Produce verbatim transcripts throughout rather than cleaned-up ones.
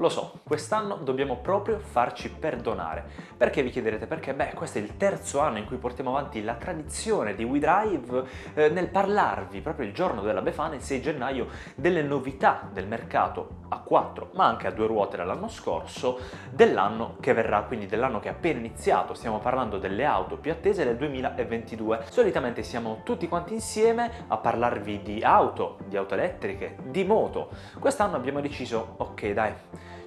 Lo so, quest'anno dobbiamo proprio farci perdonare. Perché vi chiederete? Perché beh, questo è il terzo anno in cui portiamo avanti la tradizione di WeDrive eh, nel parlarvi proprio il giorno della Befana, il sei gennaio, delle novità del mercato a quattro ma anche a due ruote dall'anno scorso, dell'anno che verrà, quindi dell'anno che è appena iniziato. Stiamo parlando delle auto più attese del duemilaventidue. Solitamente siamo tutti quanti insieme a parlarvi di auto, di auto elettriche, di moto. Quest'anno abbiamo deciso, ok dai,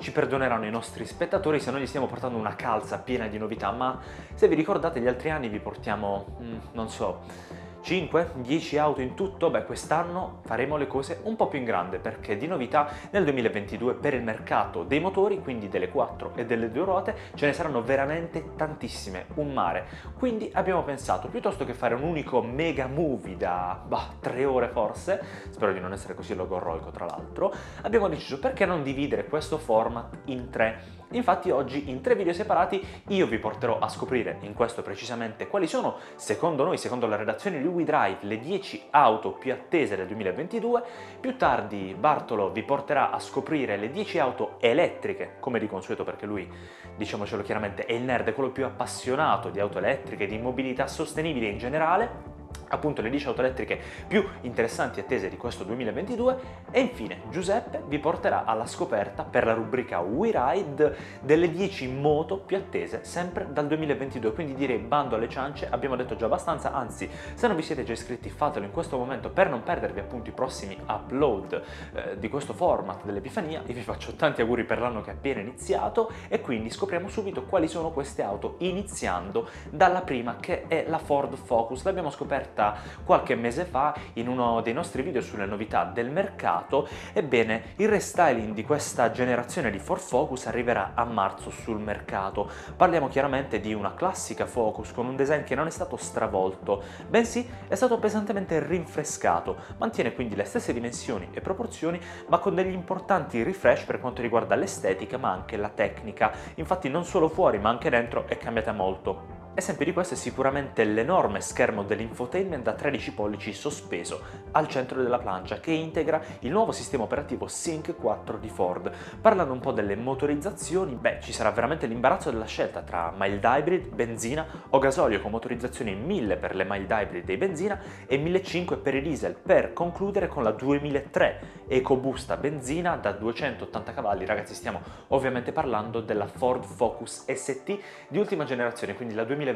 ci perdoneranno i nostri spettatori se noi gli stiamo portando una calza piena di novità, ma se vi ricordate gli altri anni vi portiamo, mm, non so, cinque dieci auto in tutto. Beh, quest'anno faremo le cose un po' più in grande, perché di novità nel duemilaventidue per il mercato dei motori, quindi delle quattro e delle due ruote, ce ne saranno veramente tantissime, un mare. Quindi abbiamo pensato, piuttosto che fare un unico mega movie da bah, tre ore forse, spero di non essere così logorroico tra l'altro, abbiamo deciso perché non dividere questo format in tre. Infatti oggi in tre video separati io vi porterò a scoprire in questo precisamente quali sono, secondo noi, secondo la redazione di WeDrive, le dieci auto più attese del duemilaventidue. Più tardi Bartolo vi porterà a scoprire le dieci auto elettriche, come di consueto, perché lui, diciamocelo chiaramente, è il nerd, è quello più appassionato di auto elettriche, di mobilità sostenibile in generale. Appunto le dieci auto elettriche più interessanti e attese di questo duemilaventidue. E infine Giuseppe vi porterà alla scoperta, per la rubrica WeRide, delle dieci moto più attese sempre dal duemilaventidue. Quindi direi bando alle ciance, abbiamo detto già abbastanza, anzi se non vi siete già iscritti fatelo in questo momento per non perdervi appunto i prossimi upload eh, di questo format dell'Epifania. Io vi faccio tanti auguri per l'anno che è appena iniziato e quindi scopriamo subito quali sono queste auto, iniziando dalla prima, che è la Ford Focus. L'abbiamo scoperta qualche mese fa in uno dei nostri video sulle novità del mercato. Ebbene, il restyling di questa generazione di Ford Focus arriverà a marzo sul mercato. Parliamo chiaramente di una classica Focus con un design che non è stato stravolto, bensì è stato pesantemente rinfrescato. Mantiene quindi le stesse dimensioni e proporzioni, ma con degli importanti refresh per quanto riguarda l'estetica ma anche la tecnica. Infatti non solo fuori ma anche dentro è cambiata molto. Esempio di questo è sicuramente l'enorme schermo dell'infotainment da tredici pollici sospeso al centro della plancia, che integra il nuovo sistema operativo Sync quattro di Ford. Parlando un po' delle motorizzazioni, beh, ci sarà veramente l'imbarazzo della scelta tra mild hybrid, benzina o gasolio, con motorizzazioni mille per le mild hybrid e benzina e millecinquecento per i diesel, per concludere con la duemilatré EcoBoost a benzina da duecentottanta cavalli. Ragazzi, stiamo ovviamente parlando della Ford Focus S T di ultima generazione, quindi la duemilaventidue.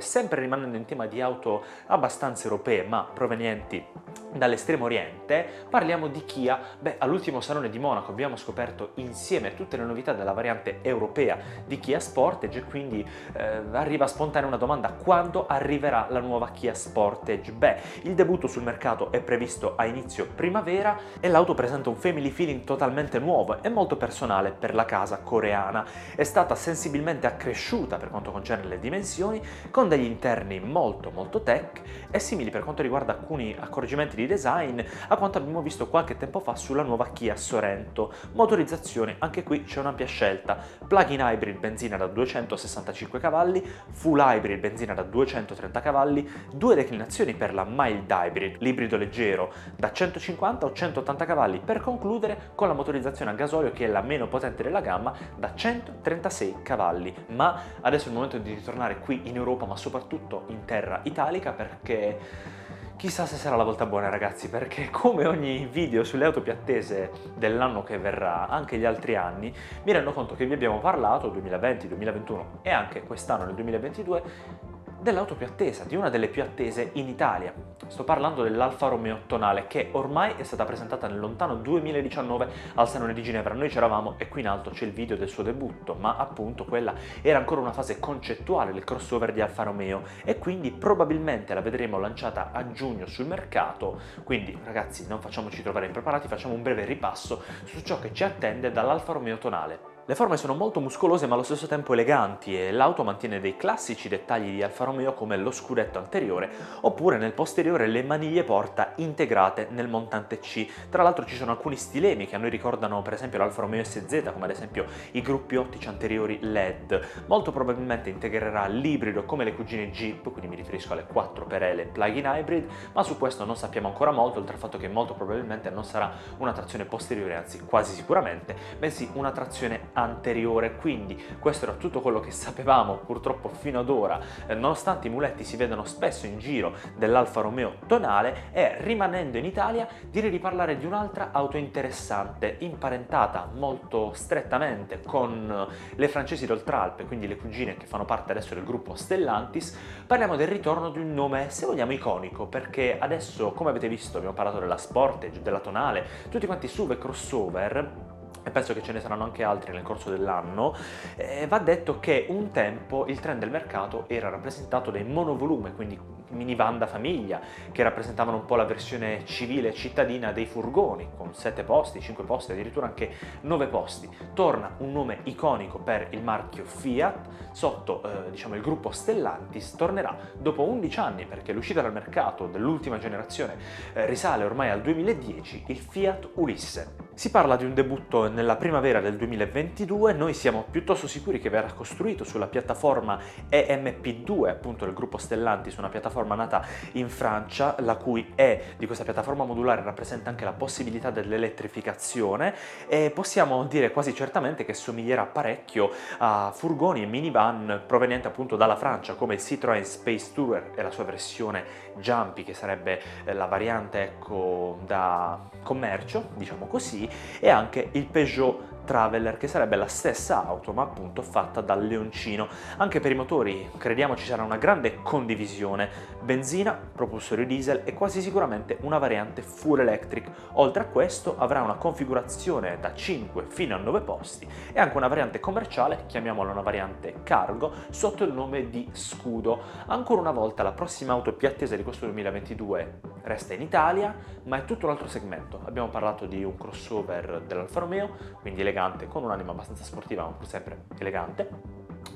Sempre rimanendo in tema di auto abbastanza europee ma provenienti dall'estremo oriente, parliamo di Kia. Beh, all'ultimo salone di Monaco abbiamo scoperto insieme tutte le novità della variante europea di Kia Sportage, e quindi eh, arriva spontanea una domanda: quando arriverà la nuova Kia Sportage? Beh, il debutto sul mercato è previsto a inizio primavera e l'auto presenta un family feeling totalmente nuovo e molto personale per la casa coreana. È stata sensibilmente accresciuta per quanto concerne le dimensioni, con degli interni molto molto tech e simili per quanto riguarda alcuni accorgimenti di design a quanto abbiamo visto qualche tempo fa sulla nuova Kia Sorento. Motorizzazione, anche qui c'è un'ampia scelta: plug-in hybrid benzina da duecentosessantacinque cavalli, full hybrid benzina da duecentotrenta cavalli, due declinazioni per la mild hybrid, l'ibrido leggero da centocinquanta o centottanta cavalli, per concludere con la motorizzazione a gasolio, che è la meno potente della gamma, da centotrentasei cavalli. Ma adesso è il momento di ritornare qui in Europa, ma soprattutto in terra italica, perché chissà se sarà la volta buona, ragazzi, perché come ogni video sulle auto più attese dell'anno che verrà, anche gli altri anni, mi rendo conto che vi abbiamo parlato duemilaventi, duemilaventuno e anche quest'anno nel duemilaventidue dell'auto più attesa, di una delle più attese in Italia. Sto parlando dell'Alfa Romeo Tonale, che ormai è stata presentata nel lontano duemiladiciannove al Salone di Ginevra. Noi c'eravamo e qui in alto c'è il video del suo debutto, ma appunto quella era ancora una fase concettuale del crossover di Alfa Romeo e quindi probabilmente la vedremo lanciata a giugno sul mercato. Quindi ragazzi, non facciamoci trovare impreparati, facciamo un breve ripasso su ciò che ci attende dall'Alfa Romeo Tonale. Le forme sono molto muscolose ma allo stesso tempo eleganti e l'auto mantiene dei classici dettagli di Alfa Romeo come lo scudetto anteriore oppure nel posteriore le maniglie porta integrate nel montante C. Tra l'altro ci sono alcuni stilemi che a noi ricordano per esempio l'Alfa Romeo S Z, come ad esempio i gruppi ottici anteriori L E D. Molto probabilmente integrerà l'ibrido come le cugine Jeep, quindi mi riferisco alle quattro per L plug-in hybrid, ma su questo non sappiamo ancora molto, oltre al fatto che molto probabilmente non sarà una trazione posteriore, anzi quasi sicuramente, bensì una trazione anteriore. Quindi questo era tutto quello che sapevamo purtroppo fino ad ora, eh, nonostante i muletti si vedano spesso in giro dell'Alfa Romeo tonale. E rimanendo in Italia direi di parlare di un'altra auto interessante, imparentata molto strettamente con le francesi d'Oltralpe, quindi le cugine che fanno parte adesso del gruppo Stellantis. Parliamo del ritorno di un nome se vogliamo iconico, perché adesso come avete visto abbiamo parlato della Sportage, della tonale, tutti quanti S U V e crossover, e penso che ce ne saranno anche altri nel corso dell'anno. Eh, va detto che un tempo il trend del mercato era rappresentato dai monovolume, quindi minivan da famiglia, che rappresentavano un po' la versione civile cittadina dei furgoni, con sette posti, cinque posti, addirittura anche nove posti. Torna un nome iconico per il marchio Fiat, sotto eh, diciamo il gruppo Stellantis, tornerà dopo undici anni, perché l'uscita dal mercato dell'ultima generazione eh, risale ormai al duemiladieci, il Fiat Ulisse. Si parla di un debutto nella primavera del duemilaventidue, noi siamo piuttosto sicuri che verrà costruito sulla piattaforma E M P due, appunto del gruppo Stellantis, una piattaforma nata in Francia, la cui E di questa piattaforma modulare rappresenta anche la possibilità dell'elettrificazione, e possiamo dire quasi certamente che somiglierà parecchio a furgoni e minivan provenienti appunto dalla Francia, come il Citroën Space Tourer e la sua versione Jumpy, che sarebbe la variante ecco da commercio, diciamo così, e anche il Peugeot Traveler, che sarebbe la stessa auto ma appunto fatta dal leoncino. Anche per i motori crediamo ci sarà una grande condivisione: benzina, propulsore diesel e quasi sicuramente una variante full electric. Oltre a questo avrà una configurazione da cinque fino a nove posti e anche una variante commerciale, chiamiamola una variante cargo, sotto il nome di Scudo. Ancora una volta la prossima auto più attesa di questo duemilaventidue resta in Italia, ma è tutto un altro segmento. Abbiamo parlato di un crossover dell'Alfa Romeo, quindi elegante, con un'anima abbastanza sportiva ma pur sempre elegante.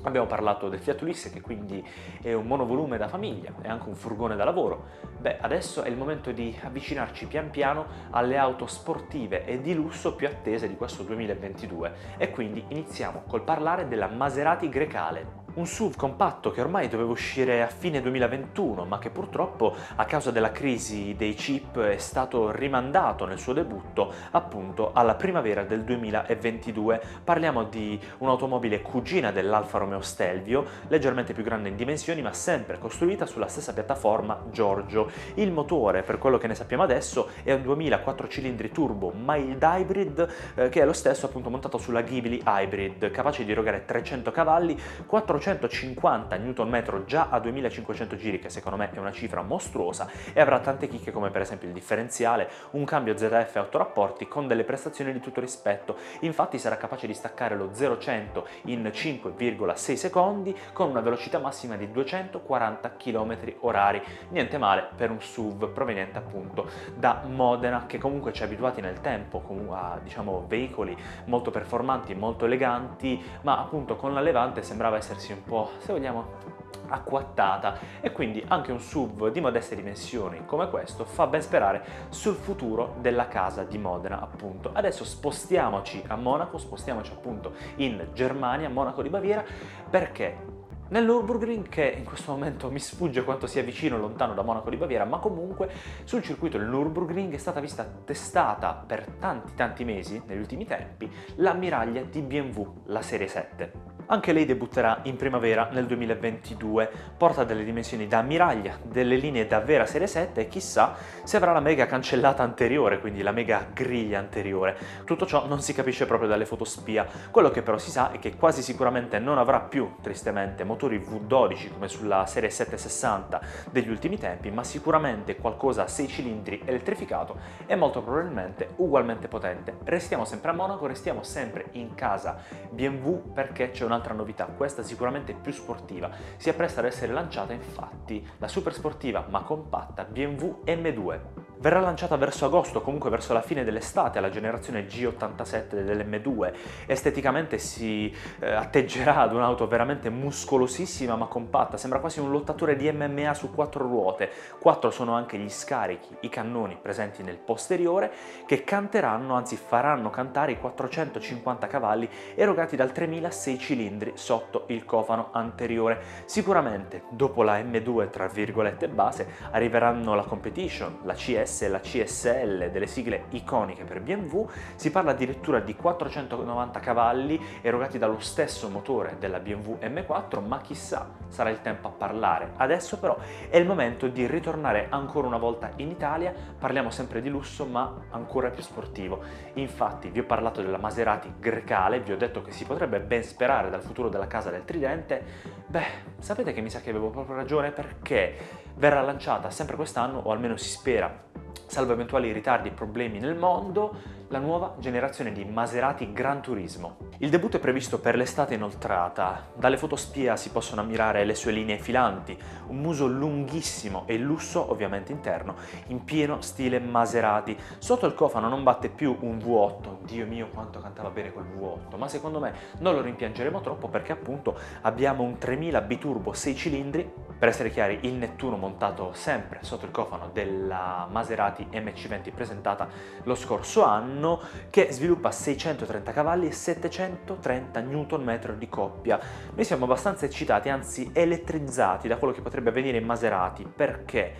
Abbiamo parlato del Fiat Ulisse, che quindi è un monovolume da famiglia, è anche un furgone da lavoro. Beh, adesso è il momento di avvicinarci pian piano alle auto sportive e di lusso più attese di questo duemilaventidue, e quindi iniziamo col parlare della Maserati Grecale. Un S U V compatto che ormai doveva uscire a fine duemilaventuno, ma che purtroppo a causa della crisi dei chip è stato rimandato nel suo debutto appunto alla primavera del duemilaventidue. Parliamo di un'automobile cugina dell'Alfa Romeo Stelvio, leggermente più grande in dimensioni ma sempre costruita sulla stessa piattaforma Giorgio. Il motore, per quello che ne sappiamo adesso, è un duemila quattro cilindri turbo mild hybrid, eh, che è lo stesso appunto montato sulla Ghibli Hybrid, capace di erogare trecento cavalli, quattrocentocinquanta newton metri già a duemilacinquecento giri, che secondo me è una cifra mostruosa, e avrà tante chicche come per esempio il differenziale, un cambio Z F a otto rapporti con delle prestazioni di tutto rispetto. Infatti sarà capace di staccare lo zero cento in cinque virgola sei secondi con una velocità massima di duecentoquaranta chilometri orari. Niente male per un S U V proveniente appunto da Modena, che comunque ci ha abituati nel tempo a diciamo veicoli molto performanti, molto eleganti, ma appunto con la Levante sembrava essersi un po', se vogliamo, acquattata, e quindi anche un S U V di modeste dimensioni come questo fa ben sperare sul futuro della casa di Modena appunto. Adesso spostiamoci a Monaco, spostiamoci appunto in Germania, Monaco di Baviera, perché nel Nürburgring, che in questo momento mi sfugge quanto sia vicino o lontano da Monaco di Baviera, ma comunque sul circuito del Nürburgring è stata vista testata per tanti tanti mesi negli ultimi tempi l'ammiraglia di B M W, la Serie sette. Anche lei debutterà in primavera nel duemilaventidue, porta delle dimensioni da ammiraglia, delle linee da vera Serie sette e chissà se avrà la mega cancellata anteriore, quindi la mega griglia anteriore. Tutto ciò non si capisce proprio dalle fotospia. Quello che però si sa è che quasi sicuramente non avrà più, tristemente, motori V dodici come sulla Serie settecentosessanta degli ultimi tempi, ma sicuramente qualcosa a sei cilindri elettrificato e molto probabilmente ugualmente potente. Restiamo sempre a Monaco, restiamo sempre in casa B M W, perché c'è un'altra novità, questa sicuramente più sportiva. Si appresta ad essere lanciata infatti la super sportiva ma compatta B M W M due. Verrà lanciata verso agosto, comunque verso la fine dell'estate, la generazione G ottantasette dell'M due. Esteticamente si eh, atteggerà ad un'auto veramente muscolosissima ma compatta, sembra quasi un lottatore di M M A su quattro ruote. Quattro sono anche gli scarichi, i cannoni presenti nel posteriore, che canteranno, anzi faranno cantare i quattrocentocinquanta cavalli erogati dal tremila a sei cilindri sotto il cofano anteriore. Sicuramente dopo la M due tra virgolette base arriveranno la Competition, la C S e la C S L, delle sigle iconiche per B M W. Si parla addirittura di quattrocentonovanta cavalli erogati dallo stesso motore della B M W M quattro, ma chissà, sarà il tempo a parlare. Adesso però è il momento di ritornare ancora una volta in Italia, parliamo sempre di lusso ma ancora più sportivo. Infatti vi ho parlato della Maserati Grecale, vi ho detto che si potrebbe ben sperare dal futuro della casa del tridente. Beh, sapete che mi sa che avevo proprio ragione, perché verrà lanciata sempre quest'anno, o almeno si spera, salvo eventuali ritardi e problemi nel mondo, la nuova generazione di Maserati Gran Turismo. Il debutto è previsto per l'estate inoltrata. Dalle foto spia si possono ammirare le sue linee filanti, un muso lunghissimo e lusso ovviamente interno, in pieno stile Maserati. Sotto il cofano non batte più un V otto, Dio mio quanto cantava bene quel V otto, ma secondo me non lo rimpiangeremo troppo, perché appunto abbiamo un tremila biturbo sei cilindri, per essere chiari il Nettuno montato sempre sotto il cofano della Maserati M C venti presentata lo scorso anno, che sviluppa seicentotrenta cavalli e settecentotrenta newton metri di coppia. Noi siamo abbastanza eccitati, anzi elettrizzati, da quello che potrebbe avvenire in Maserati, perché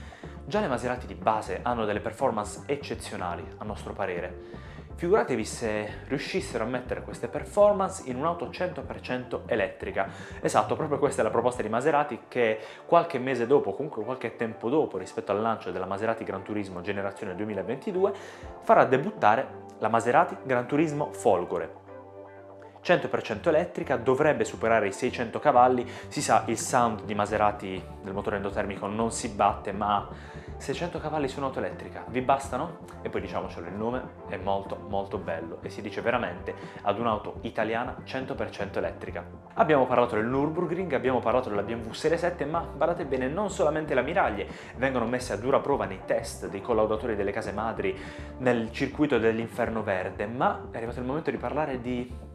già le Maserati di base hanno delle performance eccezionali a nostro parere. Figuratevi se riuscissero a mettere queste performance in un'auto cento per cento elettrica. Esatto, proprio questa è la proposta di Maserati, che qualche mese dopo, comunque qualche tempo dopo rispetto al lancio della Maserati Gran Turismo generazione duemilaventidue, farà debuttare la Maserati Gran Turismo Folgore. cento per cento elettrica, dovrebbe superare i seicento cavalli. Si sa, il sound di Maserati del motore endotermico non si batte, ma seicento cavalli su un'auto elettrica vi bastano? E poi diciamocelo, il nome è molto molto bello e si dice veramente ad un'auto italiana cento per cento elettrica. Abbiamo parlato del Nürburgring, abbiamo parlato della B M W Serie sette, ma guardate bene, non solamente le ammiraglie vengono messe a dura prova nei test dei collaudatori delle case madri nel circuito dell'Inferno Verde, ma è arrivato il momento di parlare di...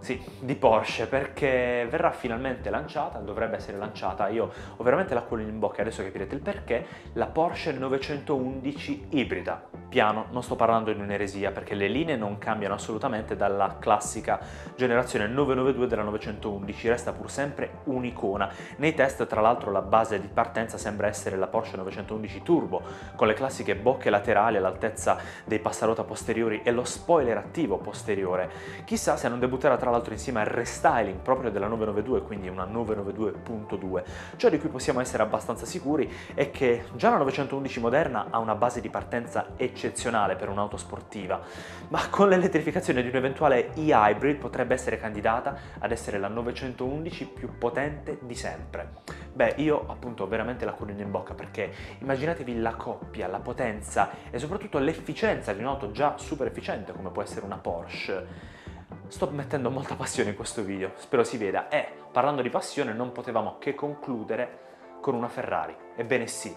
Sì, di Porsche, perché verrà finalmente lanciata, dovrebbe essere lanciata, io ho veramente l'acquolina in bocca, adesso capirete il perché, la Porsche novecentoundici ibrida. Piano, non sto parlando di un'eresia, perché le linee non cambiano assolutamente dalla classica generazione novecentonovantadue della novecentoundici, resta pur sempre un'icona. Nei test tra l'altro la base di partenza sembra essere la Porsche novecentoundici Turbo, con le classiche bocche laterali all'altezza dei passarota posteriori e lo spoiler attivo posteriore. Chissà se non debutterà tra Tra l'altro insieme al restyling proprio della novecentonovantadue, quindi una novecentonovantadue punto due. Ciò di cui possiamo essere abbastanza sicuri è che già la novecentoundici moderna ha una base di partenza eccezionale per un'auto sportiva, ma con l'elettrificazione di un eventuale e-hybrid potrebbe essere candidata ad essere la novecentoundici più potente di sempre. Beh, io appunto ho veramente l'acquolina in bocca, perché immaginatevi la coppia, la potenza e soprattutto l'efficienza di un'auto già super efficiente come può essere una Porsche. Sto mettendo molta passione in questo video, spero si veda. E parlando di passione non potevamo che concludere con una Ferrari. Ebbene sì,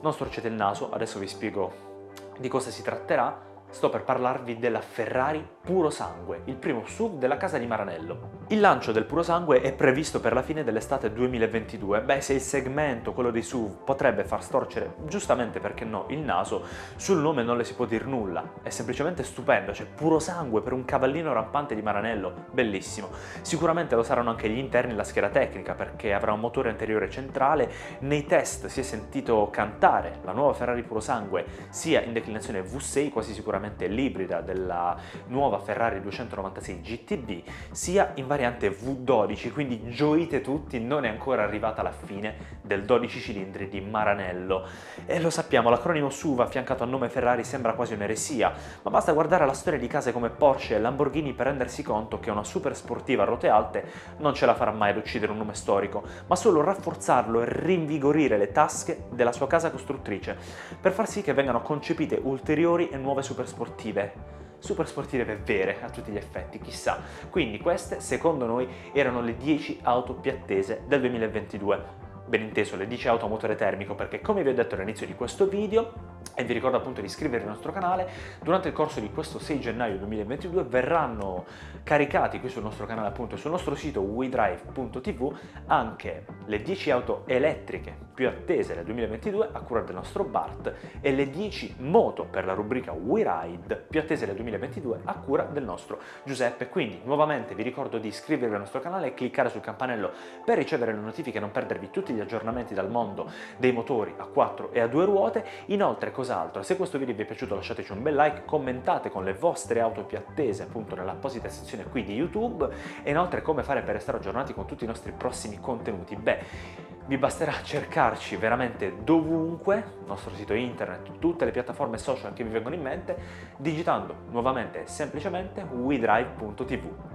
non storcete il naso, adesso vi spiego di cosa si tratterà. Sto per parlarvi della Ferrari Puro Sangue, il primo S U V della casa di Maranello. Il lancio del Puro Sangue è previsto per la fine dell'estate duemilaventidue. Beh, se il segmento, quello dei S U V, potrebbe far storcere, giustamente perché no, il naso, sul nome non le si può dir nulla, è semplicemente stupendo, c'è Puro Sangue per un cavallino rampante di Maranello, bellissimo. Sicuramente lo saranno anche gli interni e la scheda tecnica, perché avrà un motore anteriore centrale. Nei test si è sentito cantare la nuova Ferrari Puro Sangue, sia in declinazione V sei, quasi sicuramente l'ibrida della nuova Ferrari duecentonovantasei G T B, sia in variante V dodici, quindi gioite tutti, non è ancora arrivata la fine del dodici cilindri di Maranello. E lo sappiamo, l'acronimo S U V affiancato al nome Ferrari sembra quasi un'eresia, ma basta guardare la storia di case come Porsche e Lamborghini per rendersi conto che una super sportiva a ruote alte non ce la farà mai ad uccidere un nome storico, ma solo rafforzarlo e rinvigorire le tasche della sua casa costruttrice, per far sì che vengano concepite ulteriori e nuove super sportive sportive super sportive vere a tutti gli effetti, chissà. Quindi queste secondo noi erano le dieci auto più attese del duemilaventidue, ben inteso le dieci auto a motore termico, perché come vi ho detto all'inizio di questo video e vi ricordo appunto di iscrivervi al nostro canale. Durante il corso di questo sei gennaio duemilaventidue verranno caricati qui sul nostro canale appunto e sul nostro sito we drive punto t v anche le dieci auto elettriche più attese del duemilaventidue a cura del nostro Bart e le dieci moto per la rubrica WeRide più attese del duemilaventidue a cura del nostro Giuseppe. Quindi nuovamente vi ricordo di iscrivervi al nostro canale e cliccare sul campanello per ricevere le notifiche e non perdervi tutti gli aggiornamenti dal mondo dei motori a quattro e a due ruote. Inoltre, cos'altro? Se questo video vi è piaciuto lasciateci un bel like, commentate con le vostre auto più attese appunto nell'apposita sezione qui di YouTube. E inoltre, come fare per restare aggiornati con tutti i nostri prossimi contenuti? Beh, vi basterà cercarci veramente dovunque, il nostro sito internet, tutte le piattaforme social che vi vengono in mente, digitando nuovamente semplicemente we drive punto t v.